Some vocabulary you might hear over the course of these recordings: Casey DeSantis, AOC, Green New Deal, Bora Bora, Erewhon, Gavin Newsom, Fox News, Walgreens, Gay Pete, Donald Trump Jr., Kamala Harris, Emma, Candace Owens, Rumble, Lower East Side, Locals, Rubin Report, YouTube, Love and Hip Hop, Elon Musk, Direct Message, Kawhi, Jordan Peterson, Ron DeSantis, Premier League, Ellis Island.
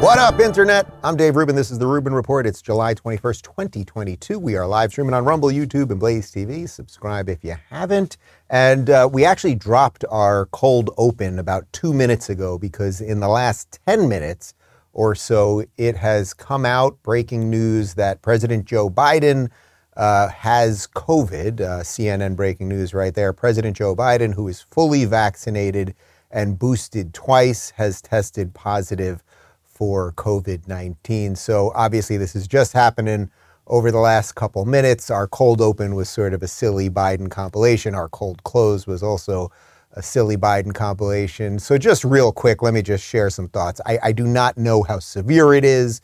What up, Internet? I'm Dave Rubin. This is the Rubin Report. It's July 21st, 2022. We are live streaming on Rumble, YouTube, and Blaze TV. Subscribe if you haven't. And we actually dropped our cold open about 2 minutes ago because in the last 10 minutes or so, it has come out, breaking news, that President Joe Biden has COVID. CNN breaking news right there. President Joe Biden, who is fully vaccinated and boosted twice, has tested positive for COVID-19. So obviously this is just happening over the last couple minutes. Our cold open was sort of a silly Biden compilation. Our cold close was also a silly Biden compilation. So just real quick, let me just share some thoughts. I do not know how severe it is,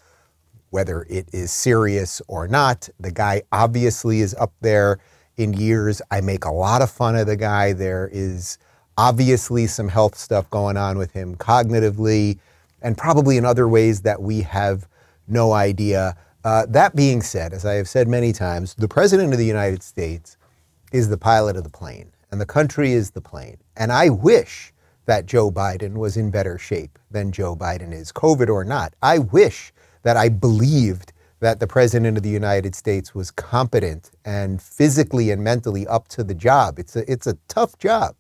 whether it is serious or not. The guy obviously is up there in years. I make a lot of fun of the guy. There is obviously some health stuff going on with him cognitively, and probably in other ways that we have no idea. That being said, as I have said many times, the President of the United States is the pilot of the plane, and the country is the plane. And I wish that Joe Biden was in better shape than Joe Biden is, COVID or not. I wish that I believed that the President of the United States was competent and physically and mentally up to the job. It's a tough job.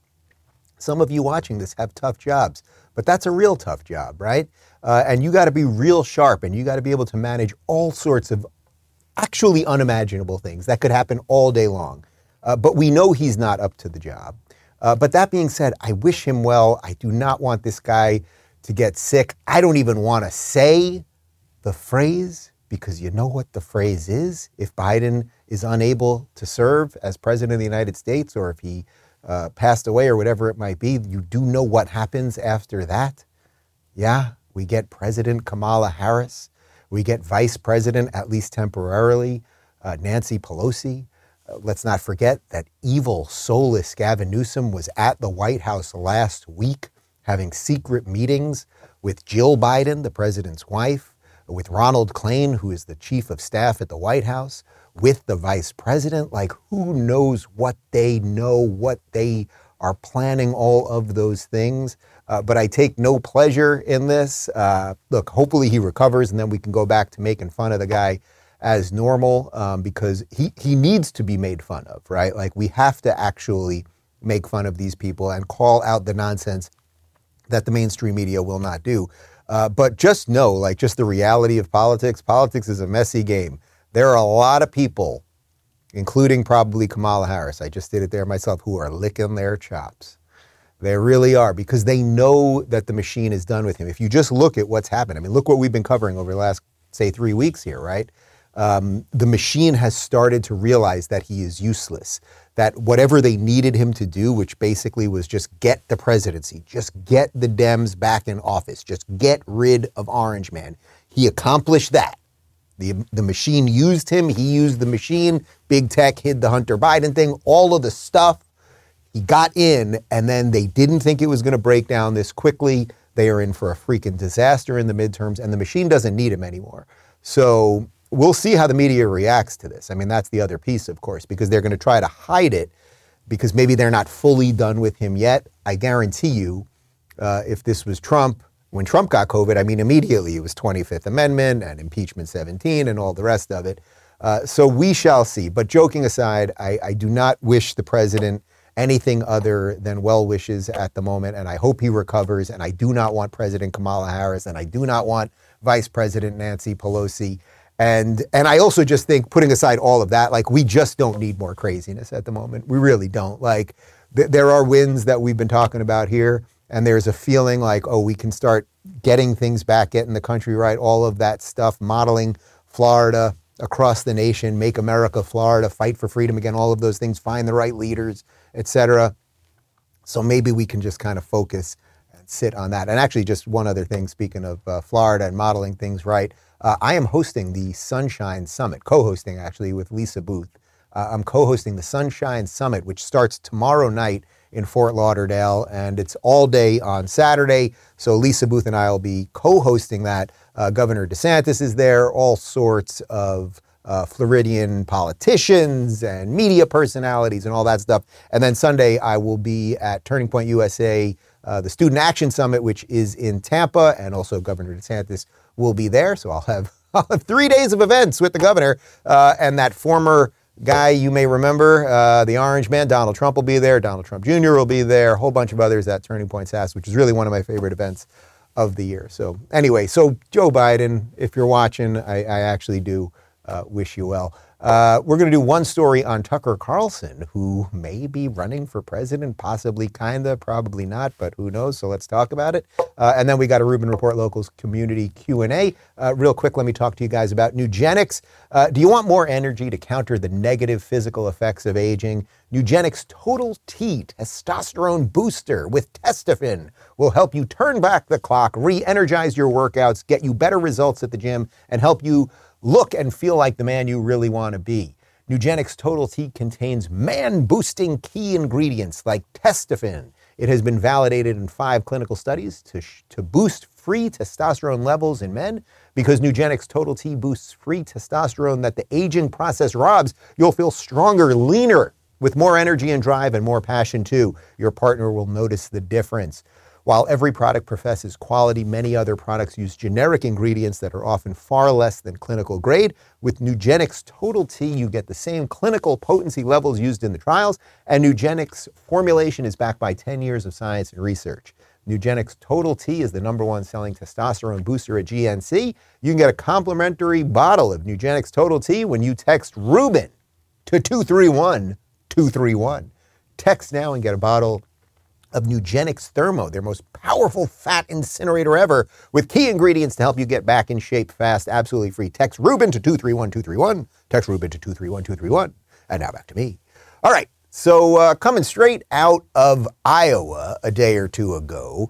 Some of you watching this have tough jobs, but that's a real tough job, right? And you got to be real sharp, and you got to be able to manage all sorts of actually unimaginable things that could happen all day long. But we know he's not up to the job. But that being said, I wish him well. I do not want this guy to get sick. I don't even want to say the phrase, because you know what the phrase is. If Biden is unable to serve as President of the United States, or if he passed away or whatever it might be, you do know what happens after that. Yeah, we get President Kamala Harris. We get Vice President, at least temporarily, Nancy Pelosi. Let's not forget that evil, soulless Gavin Newsom was at the White House last week having secret meetings with Jill Biden, the president's wife, with Ronald Klain, who is the chief of staff at the White House, with the vice president. Like, who knows what they know, what they are planning, all of those things. But I take no pleasure in this. Look, hopefully he recovers, and then we can go back to making fun of the guy as normal, because he needs to be made fun of, right? Like, we have to actually make fun of these people and call out the nonsense that the mainstream media will not do. But just know, like, just the reality of politics. Politics is a messy game. There are a lot of people, including probably Kamala Harris, I just did it there myself, who are licking their chops. They really are, because they know that the machine is done with him. If you just look at what's happened, I mean, look what we've been covering over the last, say, 3 weeks here, right? The machine has started to realize that he is useless, that whatever they needed him to do, which basically was just get the presidency, just get the Dems back in office, just get rid of Orange Man. He accomplished that. The machine used him. He used the machine. Big tech hid the Hunter Biden thing, all of the stuff. He got in, and then they didn't think it was going to break down this quickly. They are in for a freaking disaster in the midterms, and the machine doesn't need him anymore. So we'll see how the media reacts to this. I mean, that's the other piece, of course, because they're going to try to hide it because maybe they're not fully done with him yet. I guarantee you, if this was Trump, when Trump got COVID, I mean, immediately it was 25th Amendment and impeachment 17 and all the rest of it. So we shall see. But joking aside, I do not wish the president anything other than well wishes at the moment. And I hope he recovers. And I do not want President Kamala Harris. And I do not want Vice President Nancy Pelosi. And I also just think, putting aside all of that, like, we just don't need more craziness at the moment. We really don't. Like, there are wins that we've been talking about here. And there's a feeling like, oh, we can start getting things back, getting the country right, all of that stuff, modeling Florida across the nation, make America Florida, fight for freedom again, all of those things, find the right leaders, etc. So maybe we can just kind of focus and sit on that. And actually, just one other thing, speaking of Florida and modeling things right, I am hosting the Sunshine Summit, co-hosting actually with Lisa Booth. I'm co-hosting the Sunshine Summit, which starts tomorrow night in Fort Lauderdale, and it's all day on Saturday. So Lisa Booth and I will be co-hosting that. Governor DeSantis is there, all sorts of Floridian politicians and media personalities and all that stuff. And then Sunday, I will be at Turning Point USA, the Student Action Summit, which is in Tampa, and also Governor DeSantis will be there. So I'll have 3 days of events with the governor, and that former guy you may remember, the orange man, Donald Trump will be there. Donald Trump Jr. will be there. A whole bunch of others at Turning Point SAS, which is really one of my favorite events of the year. So anyway, so Joe Biden, if you're watching, I actually do wish you well. We're going to do one story on Tucker Carlson, who may be running for president, possibly, kinda, probably not, but who knows? So let's talk about it. And then we got a Rubin Report Locals community Q&A. Real quick, let me talk to you guys about Nugenix. Do you want more energy to counter the negative physical effects of aging? Nugenix Total T testosterone booster with testofen will help you turn back the clock, re-energize your workouts, get you better results at the gym, and help you look and feel like the man you really want to be. Nugenix Total T contains man-boosting key ingredients like testofen. It has been validated in 5 clinical studies to boost free testosterone levels in men. Because Nugenix Total T boosts free testosterone that the aging process robs, you'll feel stronger, leaner, with more energy and drive and more passion too. Your partner will notice the difference. While every product professes quality, many other products use generic ingredients that are often far less than clinical grade. With Nugenix Total T, you get the same clinical potency levels used in the trials, and Nugenix formulation is backed by 10 years of science and research. Nugenix Total T is the #1 selling testosterone booster at GNC. You can get a complimentary bottle of Nugenix Total T when you text Rubin to 231231. Text now and get a bottle of Nugenix Thermo, their most powerful fat incinerator ever, with key ingredients to help you get back in shape fast, absolutely free. Text Rubin to 231231. Text Rubin to 231231. And now back to me. All right, so coming straight out of Iowa a day or two ago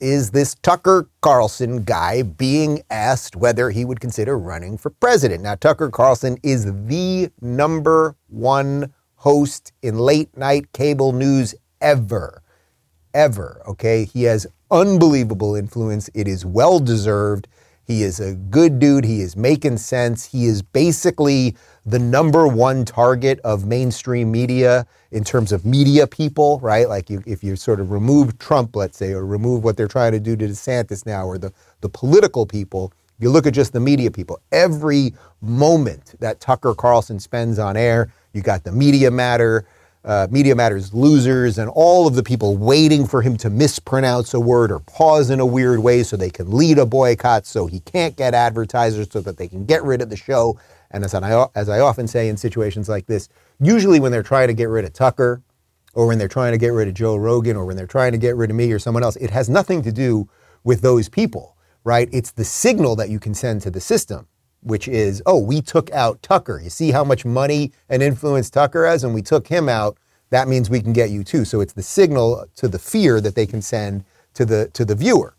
is this Tucker Carlson guy being asked whether he would consider running for president. Now, Tucker Carlson is the #1 host in late night cable news ever, okay? He has unbelievable influence. It is well-deserved. He is a good dude. He is making sense. He is basically the #1 target of mainstream media in terms of media people, right? Like if you sort of remove Trump, let's say, or remove what they're trying to do to DeSantis now, or the political people, if you look at just the media people, every moment that Tucker Carlson spends on air, you got the Media Matters losers and all of the people waiting for him to mispronounce a word or pause in a weird way so they can lead a boycott, so he can't get advertisers, so that they can get rid of the show. And as I often say in situations like this, usually when they're trying to get rid of Tucker or when they're trying to get rid of Joe Rogan or when they're trying to get rid of me or someone else, it has nothing to do with those people, right? It's the signal that you can send to the system, which is, oh, we took out Tucker. You see how much money and influence Tucker has, and we took him out. That means we can get you too. So it's the signal to the fear that they can send to the viewer.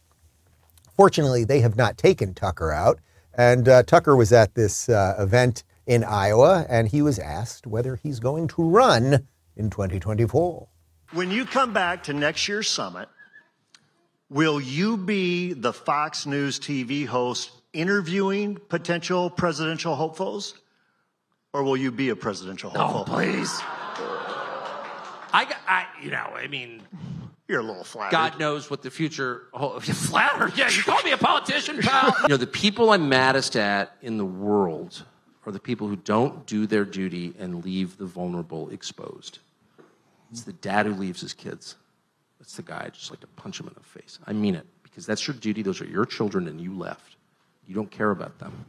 Fortunately, they have not taken Tucker out. And Tucker was at this event in Iowa, and he was asked whether he's going to run in 2024. When you come back to next year's summit, will you be the Fox News TV host interviewing potential presidential hopefuls, or will you be a presidential hopeful? Oh, please. You're a little flattered. God knows what the future... Oh, flattered? Yeah, you call me a politician, pal. The people I'm maddest at in the world are the people who don't do their duty and leave the vulnerable exposed. It's the dad who leaves his kids. That's the guy I just like to punch him in the face. I mean it, because that's your duty. Those are your children, and you left. You don't care about them.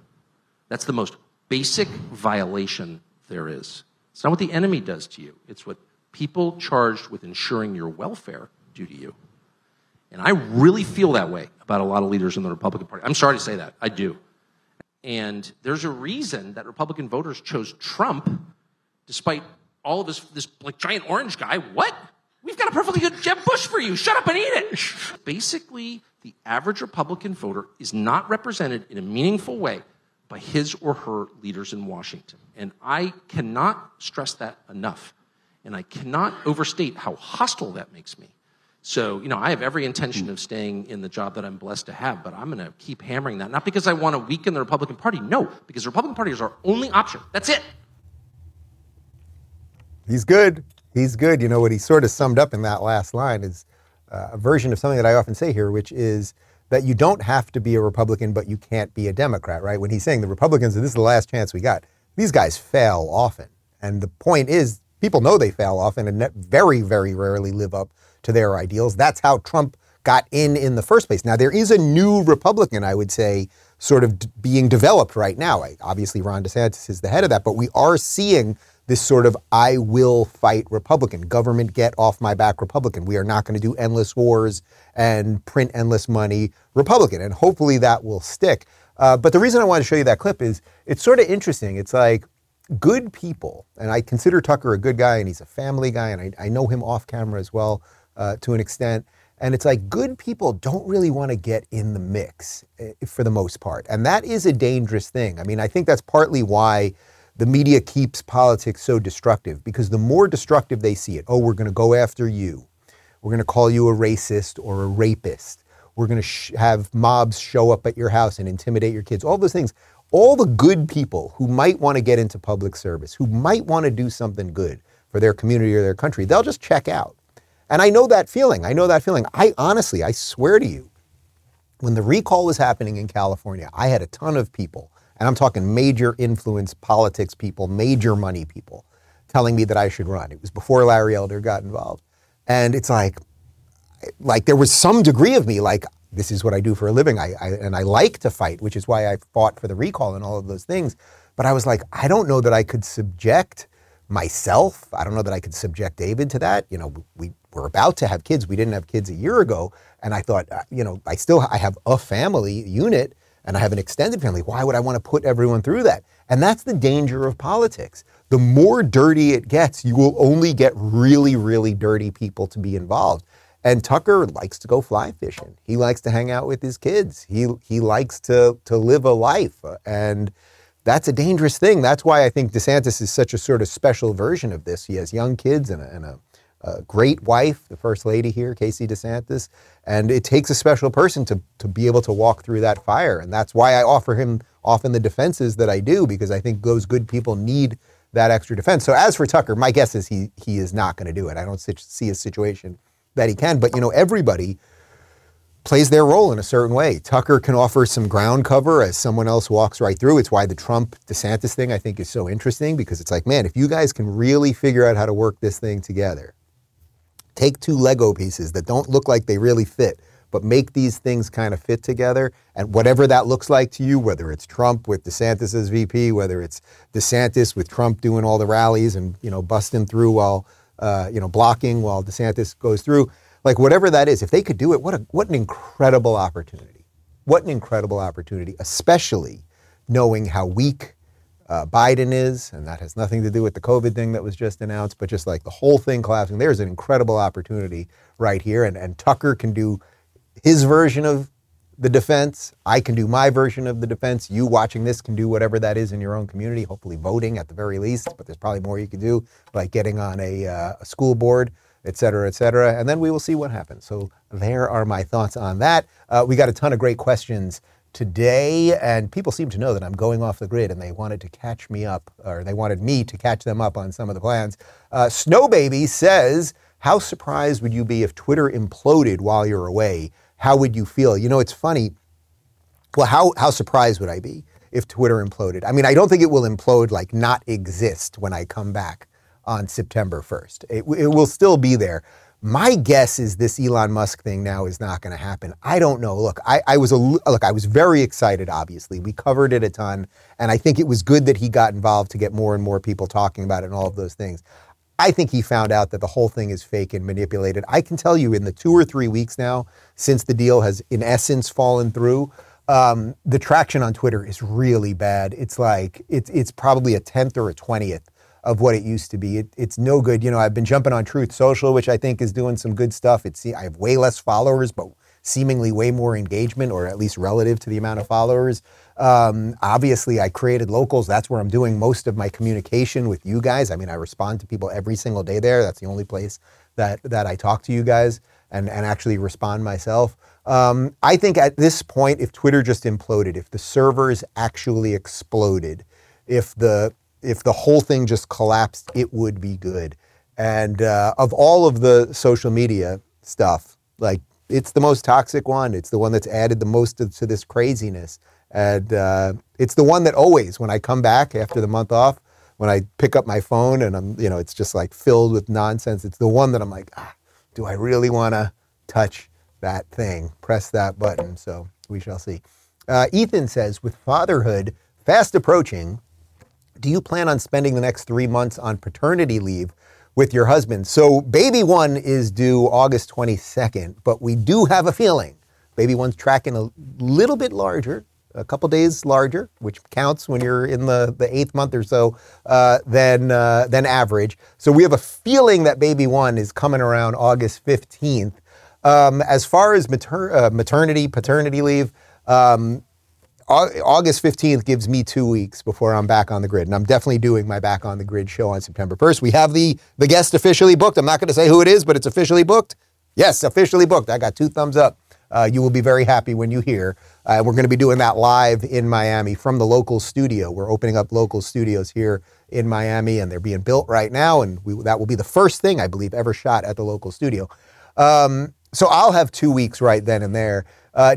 That's the most basic violation there is. It's not what the enemy does to you. It's what people charged with ensuring your welfare do to you. And I really feel that way about a lot of leaders in the Republican Party. I'm sorry to say that. I do. And there's a reason that Republican voters chose Trump, despite all of this like giant orange guy. What? We've got a perfectly good Jeb Bush for you. Shut up and eat it. Basically, the average Republican voter is not represented in a meaningful way by his or her leaders in Washington. And I cannot stress that enough. And I cannot overstate how hostile that makes me. So, you know, I have every intention of staying in the job that I'm blessed to have, but I'm going to keep hammering that. Not because I want to weaken the Republican Party. No, because the Republican Party is our only option. That's it. He's good. He's good. You know, what he sort of summed up in that last line is a version of something that I often say here, which is that you don't have to be a Republican, but you can't be a Democrat, right? When he's saying the Republicans, this is the last chance we got. These guys fail often. And the point is, people know they fail often and very, very rarely live up to their ideals. That's how Trump got in the first place. Now, there is a new Republican, I would say, sort of being developed right now. Obviously, Ron DeSantis is the head of that, but we are seeing this sort of I will fight Republican, government get off my back Republican. We are not going to do endless wars and print endless money Republican, and hopefully that will stick. But the reason I wanted to show you that clip is it's sort of interesting. It's like good people, and I consider Tucker a good guy, and he's a family guy, and I know him off camera as well. To an extent. And it's like good people don't really want to get in the mix for the most part. And that is a dangerous thing. I mean, I think that's partly why the media keeps politics so destructive, because the more destructive they see it, oh, we're going to go after you. We're going to call you a racist or a rapist. We're going to have mobs show up at your house and intimidate your kids. All those things, all the good people who might want to get into public service, who might want to do something good for their community or their country, they'll just check out. And I know that feeling. I honestly, I swear to you, when the recall was happening in California, I had a ton of people, and I'm talking major influence politics people, major money people, telling me that I should run. It was before Larry Elder got involved. And it's like there was some degree of me, like, this is what I do for a living. I like to fight, which is why I fought for the recall and all of those things. But I was like, I don't know that I could subject myself. I don't know that I could subject David to that. You know, we're about to have kids. We didn't have kids a year ago. And I thought, you know, I have a family unit and I have an extended family. Why would I want to put everyone through that? And that's the danger of politics. The more dirty it gets, you will only get really, really dirty people to be involved. And Tucker likes to go fly fishing. He likes to hang out with his kids. He likes to live a life. And that's a dangerous thing. That's why I think DeSantis is such a sort of special version of this. He has young kids and a great wife, the first lady here, Casey DeSantis, and it takes a special person to be able to walk through that fire. And that's why I offer him often the defenses that I do, because I think those good people need that extra defense. So as for Tucker, my guess is he is not going to do it. I don't see a situation that he can, but you know, everybody plays their role in a certain way. Tucker can offer some ground cover as someone else walks right through. It's why the Trump-DeSantis thing I think is so interesting, because it's like, man, if you guys can really figure out how to work this thing together, take two Lego pieces that don't look like they really fit, but make these things kind of fit together. And whatever that looks like to you, whether it's Trump with DeSantis as VP, whether it's DeSantis with Trump doing all the rallies and, you know, busting through while, you know, blocking while DeSantis goes through, like whatever that is, if they could do it, what an incredible opportunity. What an incredible opportunity, especially knowing how weak Biden is, and that has nothing to do with the COVID thing that was just announced, but just like the whole thing collapsing. There's an incredible opportunity right here, and Tucker can do his version of the defense. I can do my version of the defense. You watching this can do whatever that is in your own community, hopefully voting at the very least, but there's probably more you can do, like getting on a school board, et cetera, et cetera, and then we will see what happens. So there are my thoughts on that. We got a ton of great questions today, and people seem to know that I'm going off the grid, and they wanted to catch me up, or they wanted me to catch them up on some of the plans. Snow Baby says, how surprised would you be if Twitter imploded while you're away? How would you feel? You know, it's funny. Well, how surprised would I be if Twitter imploded? I mean, I don't think it will implode, like not exist when I come back on September 1st. It will still be there. My guess is this Elon Musk thing now is not going to happen. I don't know. Look, I was very excited, obviously. We covered it a ton, and I think it was good that he got involved to get more and more people talking about it and all of those things. I think he found out that the whole thing is fake and manipulated. I can tell you in the 2 or 3 weeks now, since the deal has, in essence, fallen through, the traction on Twitter is really bad. It's like, it's probably a 10th or a 20th of what it used to be. It's no good. You know, I've been jumping on Truth Social, which I think is doing some good stuff. I have way less followers, but seemingly way more engagement, or at least relative to the amount of followers. Obviously, I created Locals. That's where I'm doing most of my communication with you guys. I mean, I respond to people every single day there. That's the only place that I talk to you guys. and actually respond myself. I think at this point, if Twitter just imploded, if the servers actually exploded, if the whole thing just collapsed, it would be good. And of all of the social media stuff, like, it's the most toxic one. It's the one that's added the most to this craziness. And it's the one that always, when I come back after the month off, when I pick up my phone and I'm, you know, it's just like filled with nonsense. It's the one that I'm like, do I really want to touch that thing? Press that button. So we shall see. Ethan says, with fatherhood fast approaching, do you plan on spending the next 3 months on paternity leave with your husband? So baby one is due August 22nd, but we do have a feeling. Baby one's tracking a little bit larger, a couple days larger, which counts when you're in the 8th month or so, than average. So we have a feeling that baby one is coming around August 15th. As far as paternity leave, August 15th gives me 2 weeks before I'm back on the grid. And I'm definitely doing my Back on the Grid show on September 1st. We have the guest officially booked. I'm not going to say who it is, but it's officially booked. Yes, officially booked. I got 2 thumbs up. You will be very happy when you hear. We're going to be doing that live in Miami from the Locals studio. We're opening up Locals studios here in Miami, and they're being built right now. And that will be the first thing, I believe, ever shot at the Locals studio. So I'll have 2 weeks right then and there.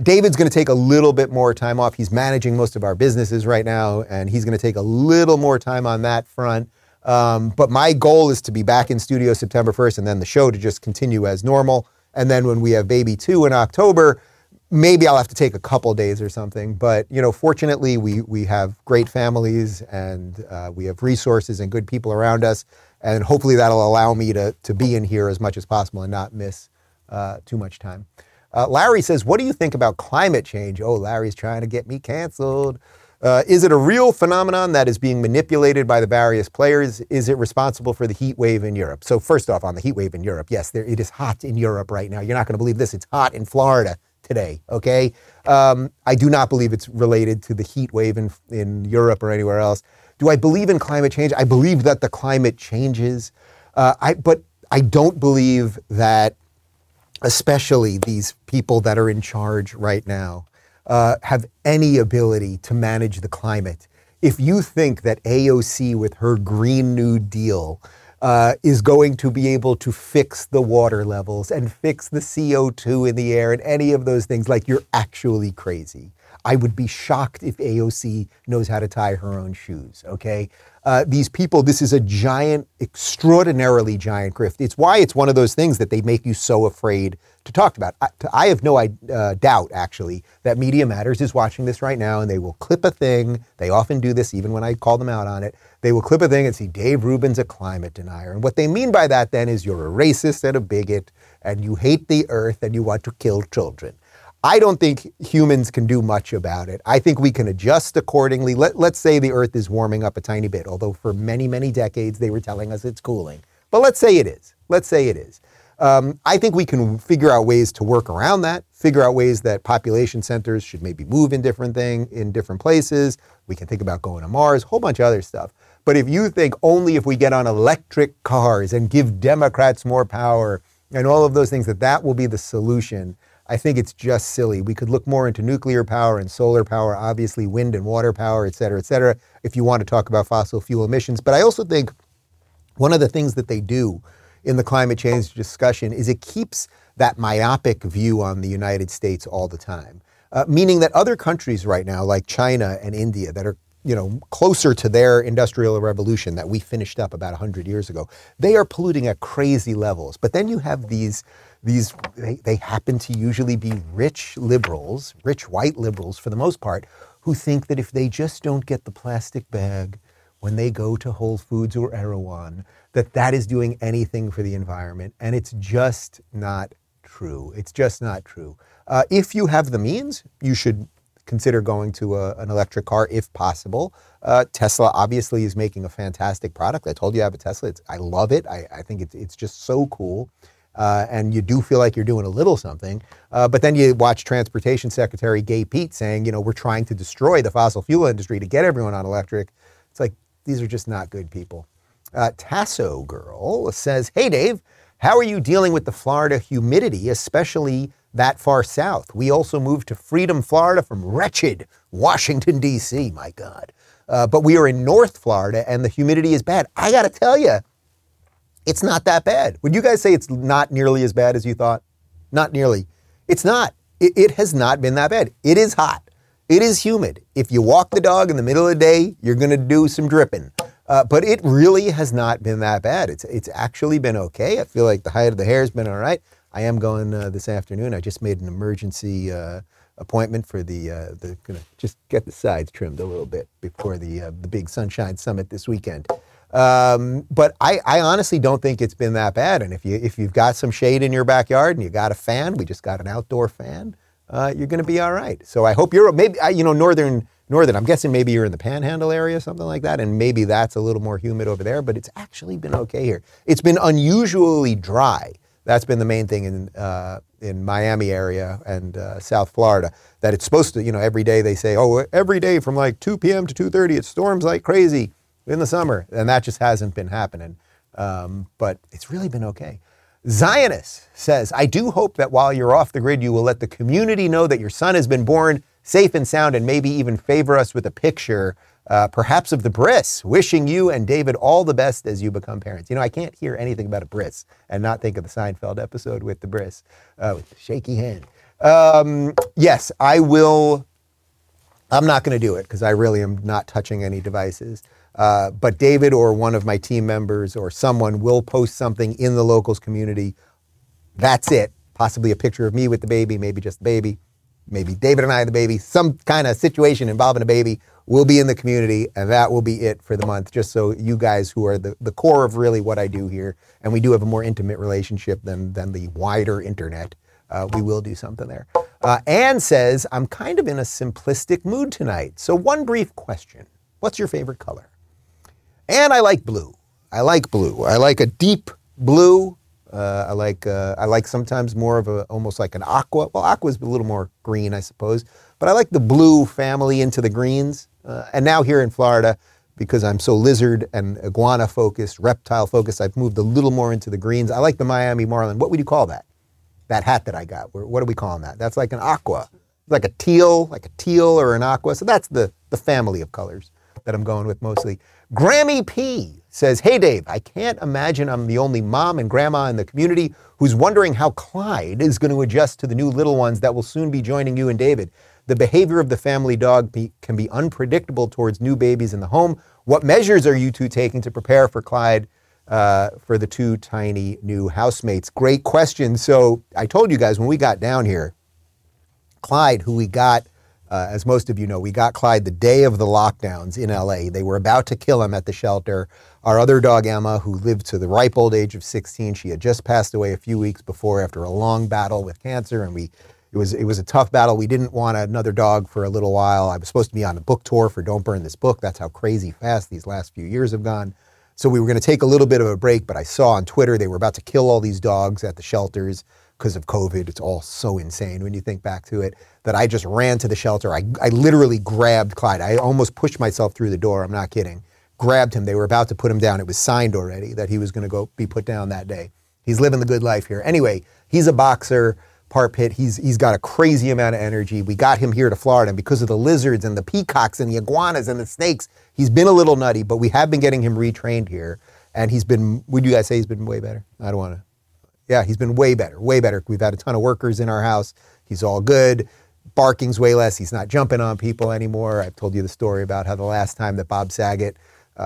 David's going to take a little bit more time off. He's managing most of our businesses right now, and he's going to take a little more time on that front. But my goal is to be back in studio September 1st and then the show to just continue as normal. And then when we have baby two in October, maybe I'll have to take a couple days or something. But, you know, fortunately, we have great families and we have resources and good people around us. And hopefully that'll allow me to be in here as much as possible and not miss too much time. Larry says, what do you think about climate change? Oh, Larry's trying to get me canceled. Is it a real phenomenon that is being manipulated by the various players? Is it responsible for the heat wave in Europe? So first off, on the heat wave in Europe, yes, it is hot in Europe right now. You're not going to believe this. It's hot in Florida today, okay? I do not believe it's related to the heat wave in Europe or anywhere else. Do I believe in climate change? I believe that the climate changes. But I don't believe that especially these people that are in charge right now, have any ability to manage the climate. If you think that AOC with her Green New Deal is going to be able to fix the water levels and fix the CO2 in the air and any of those things, like, you're actually crazy. I would be shocked if AOC knows how to tie her own shoes, okay? These people, this is a giant, extraordinarily giant grift. It's why it's one of those things that they make you so afraid to talk about. I have no doubt, actually, that Media Matters is watching this right now, and they will clip a thing. They often do this, even when I call them out on it. They will clip a thing and see Dave Rubin's a climate denier. And what they mean by that then is you're a racist and a bigot, and you hate the earth, and you want to kill children. I don't think humans can do much about it. I think we can adjust accordingly. Let's say the earth is warming up a tiny bit, although for many, many decades they were telling us it's cooling. But let's say it is. I think we can figure out ways to work around that, figure out ways that population centers should maybe move in different places. We can think about going to Mars, a whole bunch of other stuff. But if you think only if we get on electric cars and give Democrats more power and all of those things, that will be the solution, I think it's just silly. We could look more into nuclear power and solar power, obviously wind and water power, et cetera, if you want to talk about fossil fuel emissions. But I also think one of the things that they do in the climate change discussion is it keeps that myopic view on the United States all the time, meaning that other countries right now, like China and India, that are, you know, closer to their industrial revolution that we finished up about 100 years ago, they are polluting at crazy levels. But then you have these happen to usually be rich liberals, rich white liberals for the most part, who think that if they just don't get the plastic bag when they go to Whole Foods or Erewhon, that is doing anything for the environment. And it's just not true. It's just not true. If you have the means, you should consider going to an electric car if possible. Tesla obviously is making a fantastic product. I told you I have a Tesla. I love it. I think it's just so cool. And you do feel like you're doing a little something. But then you watch Transportation Secretary Gay Pete saying, you know, we're trying to destroy the fossil fuel industry to get everyone on electric. It's like, these are just not good people. Tasso Girl says, hey, Dave, How are you dealing with the Florida humidity, especially that far south? We also moved to Freedom, Florida from wretched Washington, D.C., my God. But we are in North Florida and the humidity is bad. I got to tell you, it's not that bad. Would you guys say it's not nearly as bad as you thought? Not nearly. It's not. It has not been that bad. It is hot. It is humid. If you walk the dog in the middle of the day, you're going to do some dripping. But it really has not been that bad. It's actually been okay. I feel like the height of the hair has been all right. I am going this afternoon. I just made an emergency appointment for the gonna just get the sides trimmed a little bit before the big Sunshine Summit this weekend. But I honestly don't think it's been that bad. And if you've got some shade in your backyard and you got a fan, we just got an outdoor fan. You're going to be all right. So I hope you're maybe northern. I'm guessing maybe you're in the Panhandle area, something like that, and maybe that's a little more humid over there. But it's actually been okay here. It's been unusually dry. That's been the main thing in Miami area and South Florida. That it's supposed to, every day they say, oh, every day from like 2 p.m. to 2:30, it storms like crazy in the summer, and that just hasn't been happening. But it's really been okay. Zionist says, I do hope that while you're off the grid, you will let the community know that your son has been born safe and sound, and maybe even favor us with a picture, perhaps of the bris. Wishing you and David all the best as you become parents. I can't hear anything about a bris and not think of the Seinfeld episode with the bris, with the shaky hand. Yes, I will. I'm not going to do it because I really am not touching any devices. But David or one of my team members or someone will post something in the Locals community. That's it. Possibly a picture of me with the baby, maybe just the baby, maybe David and I the baby, some kind of situation involving a baby will be in the community, and that will be it for the month, just so you guys who are the core of really what I do here, and we do have a more intimate relationship than the wider internet, we will do something there. Anne says, I'm kind of in a simplistic mood tonight, so one brief question. What's your favorite color? And I like blue. I like a deep blue. I like sometimes more of almost like an aqua. Well, aqua's a little more green, I suppose. But I like the blue family into the greens. And now here in Florida, because I'm so lizard and iguana focused, reptile focused, I've moved a little more into the greens. I like the Miami Marlin. What would you call that? That hat that I got. What are we calling that? That's like an aqua, like a teal or an aqua. So that's the family of colors that I'm going with mostly. Grammy P says, hey Dave, I can't imagine I'm the only mom and grandma in the community who's wondering how Clyde is going to adjust to the new little ones that will soon be joining you and David. The behavior of the family dog can be unpredictable towards new babies in the home. What measures are you two taking to prepare for Clyde, for the two tiny new housemates? Great question. So I told you guys when we got down here, Clyde, who we got, as most of you know, we got Clyde the day of the lockdowns in LA. They were about to kill him at the shelter. Our other dog, Emma, who lived to the ripe old age of 16, she had just passed away a few weeks before after a long battle with cancer. And it was a tough battle. We didn't want another dog for a little while. I was supposed to be on a book tour for Don't Burn This Book. That's how crazy fast these last few years have gone. So we were going to take a little bit of a break, but I saw on Twitter they were about to kill all these dogs at the shelters because of COVID. It's all so insane when you think back to it, that I just ran to the shelter. I literally grabbed Clyde. I almost pushed myself through the door. I'm not kidding. Grabbed him. They were about to put him down. It was signed already that he was going to go be put down that day. He's living the good life here. Anyway, he's a boxer, part pit. He's got a crazy amount of energy. We got him here to Florida, and because of the lizards and the peacocks and the iguanas and the snakes, he's been a little nutty, but we have been getting him retrained here, and would you guys say he's been way better? I don't want to. Yeah, he's been way better, way better. We've had a ton of workers in our house. He's all good. Barking's way less. He's not jumping on people anymore. I've told you the story about how the last time that Bob Saget,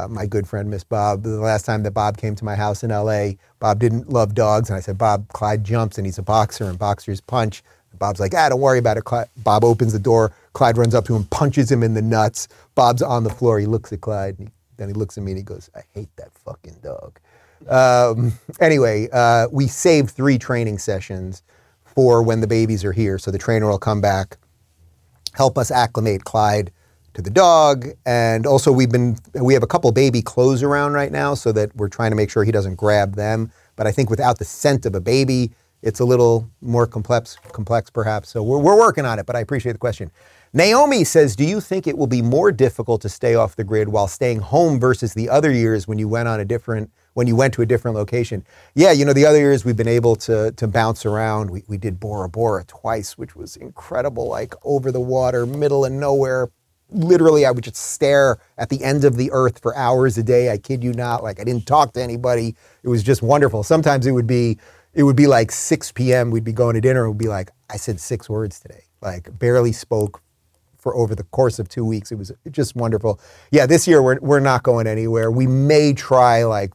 my good friend, Miss Bob, the last time that Bob came to my house in LA, Bob didn't love dogs. And I said, Bob, Clyde jumps and he's a boxer and boxers punch. And Bob's like, don't worry about it. Bob opens the door. Clyde runs up to him, punches him in the nuts. Bob's on the floor. He looks at Clyde and then he looks at me and he goes, I hate that fucking dog. Anyway, we saved 3 training sessions for when the babies are here. So the trainer will come back, help us acclimate Clyde to the dog. And also we have a couple baby clothes around right now so that we're trying to make sure he doesn't grab them. But I think without the scent of a baby, it's a little more complex perhaps. So we're working on it, but I appreciate the question. Naomi says, do you think it will be more difficult to stay off the grid while staying home versus the other years when you went on a different when you went to a different location. Yeah, you know, the other years we've been able to bounce around. We did Bora Bora twice, which was incredible, like over the water, middle of nowhere. Literally, I would just stare at the end of the earth for hours a day. I kid you not. Like, I didn't talk to anybody. It was just wonderful. Sometimes it would be like 6 p.m. We'd be going to dinner. It would be like, I said 6 words today. Like, barely spoke for over the course of 2 weeks. It was just wonderful. Yeah, this year we're not going anywhere. We may try like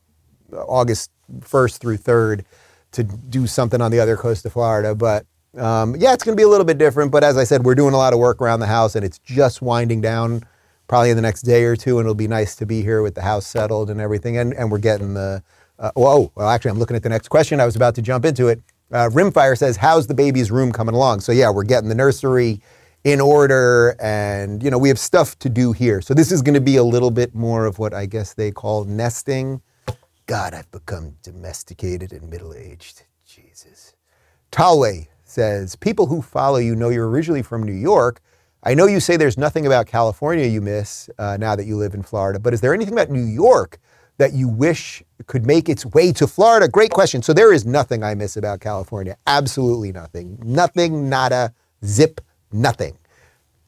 August 1st through 3rd to do something on the other coast of Florida, but yeah, it's going to be a little bit different, but as I said, we're doing a lot of work around the house and it's just winding down probably in the next day or two, and it'll be nice to be here with the house settled and everything, and we're getting the, actually I'm looking at the next question. I was about to jump into it. Rimfire says, how's the baby's room coming along? So yeah, we're getting the nursery in order and, you know, we have stuff to do here. So this is going to be a little bit more of what I guess they call nesting. God, I've become domesticated and middle-aged. Jesus. Tawley says, people who follow you know you're originally from New York. I know you say there's nothing about California you miss now that you live in Florida, but is there anything about New York that you wish could make its way to Florida? Great question. So there is nothing I miss about California. Absolutely nothing. Nothing, nada, zip, nothing.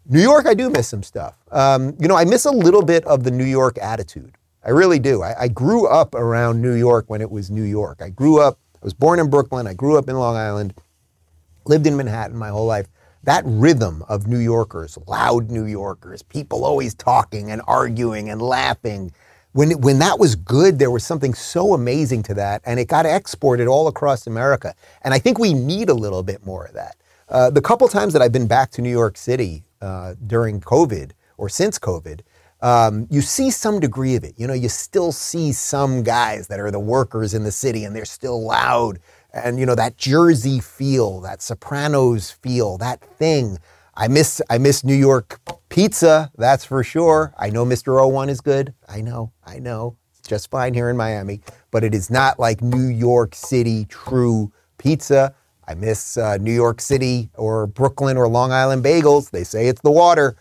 New York, I do miss some stuff. You know, I miss a little bit of the New York attitude. I really do. I grew up around New York when it was New York. I was born in Brooklyn. I grew up in Long Island, lived in Manhattan my whole life. That rhythm of New Yorkers, loud New Yorkers, people always talking and arguing and laughing. When that was good, there was something so amazing to that, and it got exported all across America. And I think we need a little bit more of that. The couple times that I've been back to New York City during COVID or since COVID, you see some degree of it. You know, you still see some guys that are the workers in the city and they're still loud. And, you know, that Jersey feel, that Sopranos feel, that thing. I miss New York pizza, that's for sure. I know Mr. O1 is good. I know. It's just fine here in Miami. But it is not like New York City true pizza. I miss New York City or Brooklyn or Long Island bagels. They say it's the water.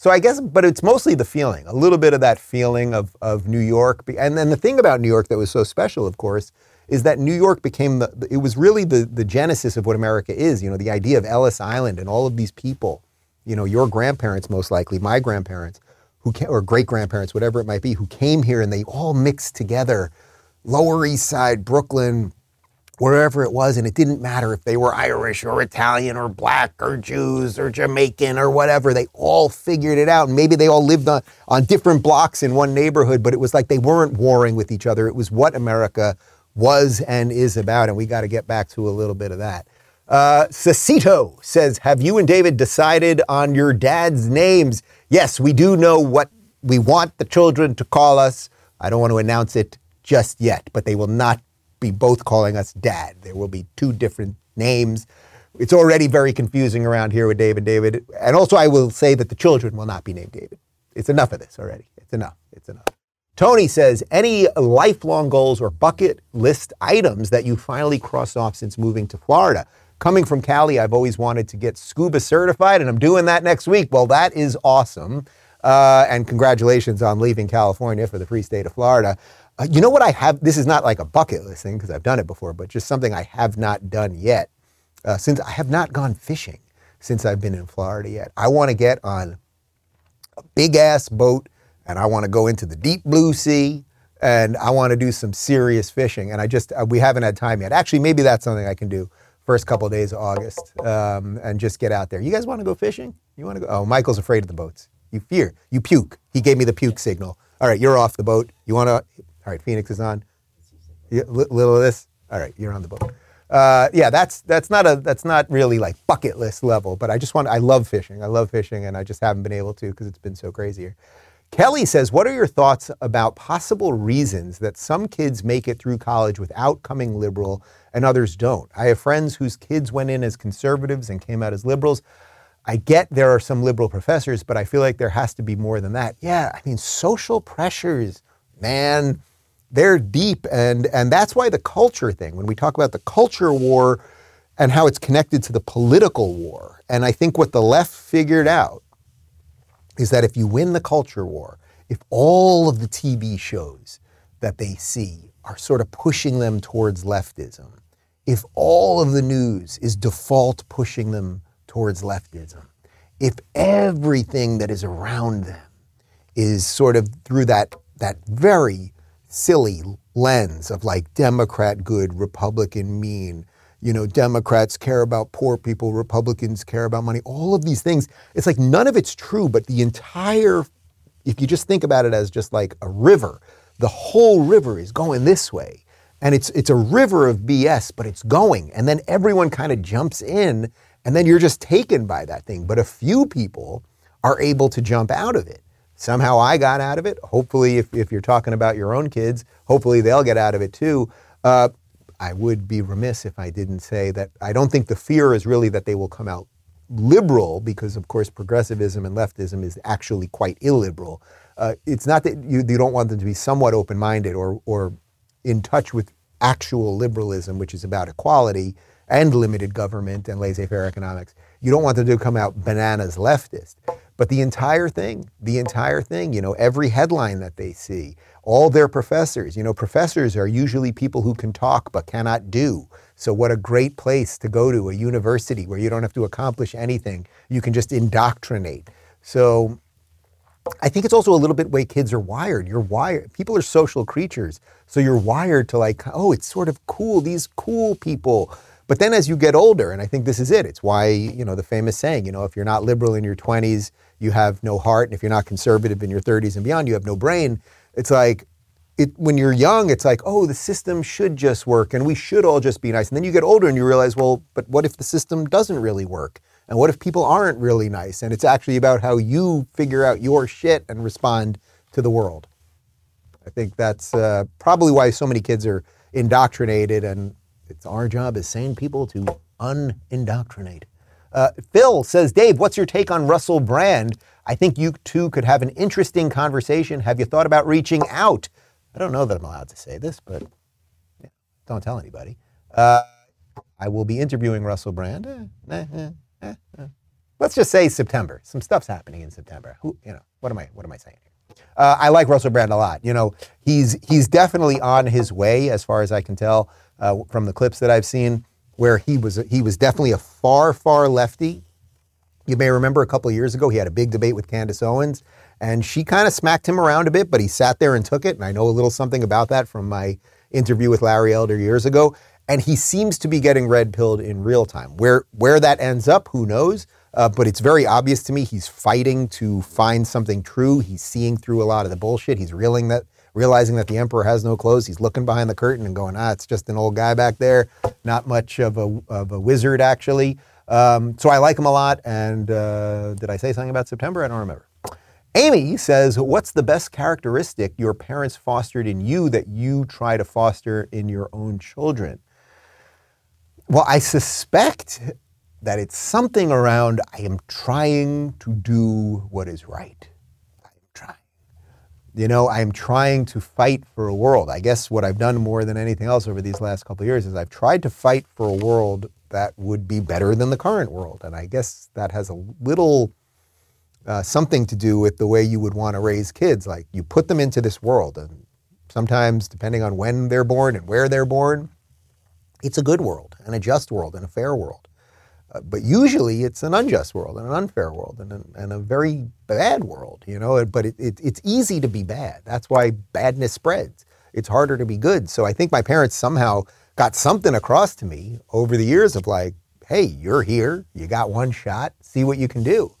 So I guess, but it's mostly the feeling, a little bit of that feeling of New York. And then the thing about New York that was so special, of course, is that New York became it was really the genesis of what America is. You know, the idea of Ellis Island and all of these people, you know, your grandparents, most likely my grandparents, or great grandparents, whatever it might be, who came here and they all mixed together, Lower East Side, Brooklyn, wherever it was, and it didn't matter if they were Irish or Italian or black or Jews or Jamaican or whatever, they all figured it out. And maybe they all lived on different blocks in one neighborhood, but it was like they weren't warring with each other. It was what America was and is about, and we got to get back to a little bit of that. Cecito says, have you and David decided on your dad's names? Yes, we do know what we want the children to call us. I don't want to announce it just yet, but they will not be both calling us dad. There will be 2 different names. It's already very confusing around here with David. And also I will say that the children will not be named David. It's enough of this already. It's enough. Tony says, any lifelong goals or bucket list items that you finally crossed off since moving to Florida? Coming from Cali, I've always wanted to get scuba certified and I'm doing that next week. Well, that is awesome. And congratulations on leaving California for the free state of Florida. You know what I have? This is not like a bucket list thing because I've done it before, but just something I have not done yet. Since I have not gone fishing since I've been in Florida yet. I want to get on a big ass boat and I want to go into the deep blue sea and I want to do some serious fishing. And I just, we haven't had time yet. Actually, maybe that's something I can do first couple of days of August and just get out there. You guys want to go fishing? You want to go? Oh, Michael's afraid of the boats. You fear, you puke. He gave me the puke signal. All right, you're off the boat. You want to... All right, Phoenix is on. Little of this. All right, you're on the boat. Yeah, that's not really like bucket list level, but I love fishing. I love fishing, and I just haven't been able to because it's been so crazy here. Kelly says, what are your thoughts about possible reasons that some kids make it through college without coming liberal and others don't? I have friends whose kids went in as conservatives and came out as liberals. I get there are some liberal professors, but I feel like there has to be more than that. Yeah, I mean, social pressures, man. They're deep, and that's why the culture thing, when we talk about the culture war and how it's connected to the political war, and I think what the left figured out is that if you win the culture war, if all of the TV shows that they see are sort of pushing them towards leftism, if all of the news is default pushing them towards leftism, if everything that is around them is sort of through that very silly lens of like Democrat good, Republican mean, you know, Democrats care about poor people, Republicans care about money, all of these things, it's like none of it's true, but the entire, if you just think about it as just like a river, the whole river is going this way. And it's a river of BS, but it's going. And then everyone kind of jumps in, and then you're just taken by that thing. But a few people are able to jump out of it. Somehow I got out of it. Hopefully, if you're talking about your own kids, hopefully they'll get out of it too. I would be remiss if I didn't say that I don't think the fear is really that they will come out liberal, because of course progressivism and leftism is actually quite illiberal. It's not that you don't want them to be somewhat open-minded or in touch with actual liberalism, which is about equality and limited government and laissez-faire economics. You don't want them to come out bananas leftist. But the entire thing, you know, every headline that they see, all their professors, you know, professors are usually people who can talk but cannot do. So what a great place to go to, a university where you don't have to accomplish anything. You can just indoctrinate. So I think it's also a little bit way kids are wired. You're wired. People are social creatures. So you're wired to like, oh, it's sort of cool, these cool people. But then as you get older, and I think this is it, it's why, you know, the famous saying, you know, if you're not liberal in your 20s, you have no heart. And if you're not conservative in your 30s and beyond, you have no brain. It's like, when you're young, it's like, oh, the system should just work and we should all just be nice. And then you get older and you realize, well, but what if the system doesn't really work? And what if people aren't really nice? And it's actually about how you figure out your shit and respond to the world. I think that's probably why so many kids are indoctrinated, and it's our job as sane people to un-indoctrinate. Phil says, Dave, what's your take on Russell Brand? I think you two could have an interesting conversation. Have you thought about reaching out? I don't know that I'm allowed to say this, but yeah, don't tell anybody. I will be interviewing Russell Brand. Let's just say September. Some stuff's happening in September. Who, you know, what am I saying here? I like Russell Brand a lot. You know, he's definitely on his way, as far as I can tell, from the clips that I've seen, where he was definitely a far, far lefty. You may remember a couple of years ago, he had a big debate with Candace Owens, and she kind of smacked him around a bit, but he sat there and took it. And I know a little something about that from my interview with Larry Elder years ago. And he seems to be getting red-pilled in real time. Where that ends up, who knows? But it's very obvious to me he's fighting to find something true. He's seeing through a lot of the bullshit. He's realizing that the emperor has no clothes. He's looking behind the curtain and going, it's just an old guy back there. Not much of a wizard, actually. So I like him a lot. And did I say something about September? I don't remember. Amy says, what's the best characteristic your parents fostered in you that you try to foster in your own children? Well, I suspect that it's something around, I am trying to do what is right. I'm trying. You know, I'm trying to fight for a world. I guess what I've done more than anything else over these last couple of years is I've tried to fight for a world that would be better than the current world. And I guess that has a little something to do with the way you would want to raise kids. Like, you put them into this world, and sometimes, depending on when they're born and where they're born, it's a good world, and a just world, and a fair world. But usually it's an unjust world, and an unfair world, and a very bad world, you know? But it's easy to be bad. That's why badness spreads. It's harder to be good. So I think my parents somehow got something across to me over the years of like, hey, you're here, you got one shot, see what you can do.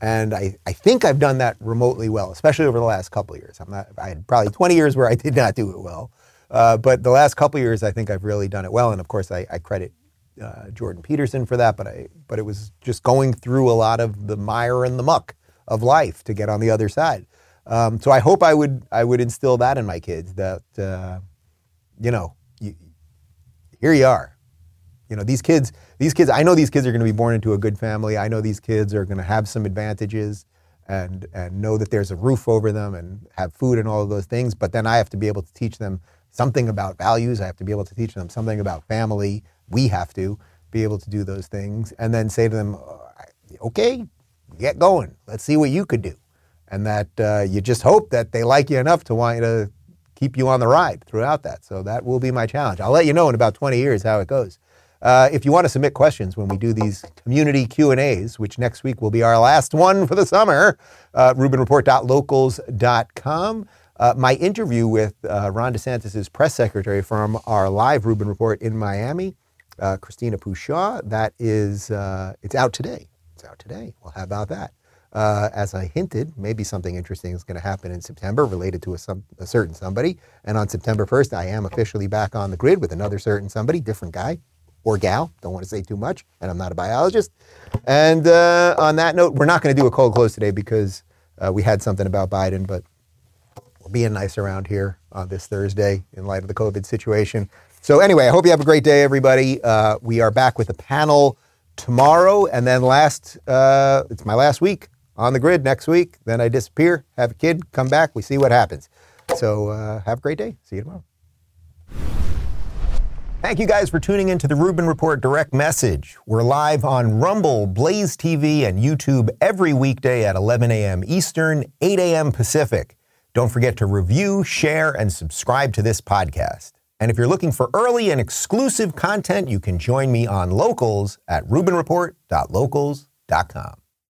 And I think I've done that remotely well, especially over the last couple of years. I had probably 20 years where I did not do it well. But the last couple of years, I think I've really done it well. And of course, I credit Jordan Peterson for that, but it was just going through a lot of the mire and the muck of life to get on the other side. So I hope I would instill that in my kids, that, you know, here you are. You know, these kids, I know these kids are going to be born into a good family. I know these kids are going to have some advantages and know that there's a roof over them and have food and all of those things. But then I have to be able to teach them something about values. I have to be able to teach them something about family. We have to be able to do those things, and then say to them, okay, get going. Let's see what you could do. And that you just hope that they like you enough to want you to keep you on the ride throughout that. So that will be my challenge. I'll let you know in about 20 years how it goes. If you want to submit questions when we do these community Q&As, which next week will be our last one for the summer, rubinreport.locals.com. My interview with Ron DeSantis' press secretary from our live Rubin Report in Miami, Christina Pushaw, that is, it's out today. It's out today. Well, how about that? As I hinted, maybe something interesting is going to happen in September related to a certain somebody. And on September 1st, I am officially back on the grid with another certain somebody, different guy or gal. Don't want to say too much, and I'm not a biologist. And on that note, we're not going to do a cold close today because we had something about Biden, but we're being nice around here on this Thursday in light of the COVID situation. So anyway, I hope you have a great day, everybody. We are back with a panel tomorrow, and then it's my last week on the grid next week. Then I disappear, have a kid, come back, we see what happens. So have a great day. See you tomorrow. Thank you guys for tuning into the Rubin Report Direct Message. We're live on Rumble, Blaze TV, and YouTube every weekday at 11 a.m. Eastern, 8 a.m. Pacific. Don't forget to review, share, and subscribe to this podcast. And if you're looking for early and exclusive content, you can join me on Locals at rubinreport.locals.com.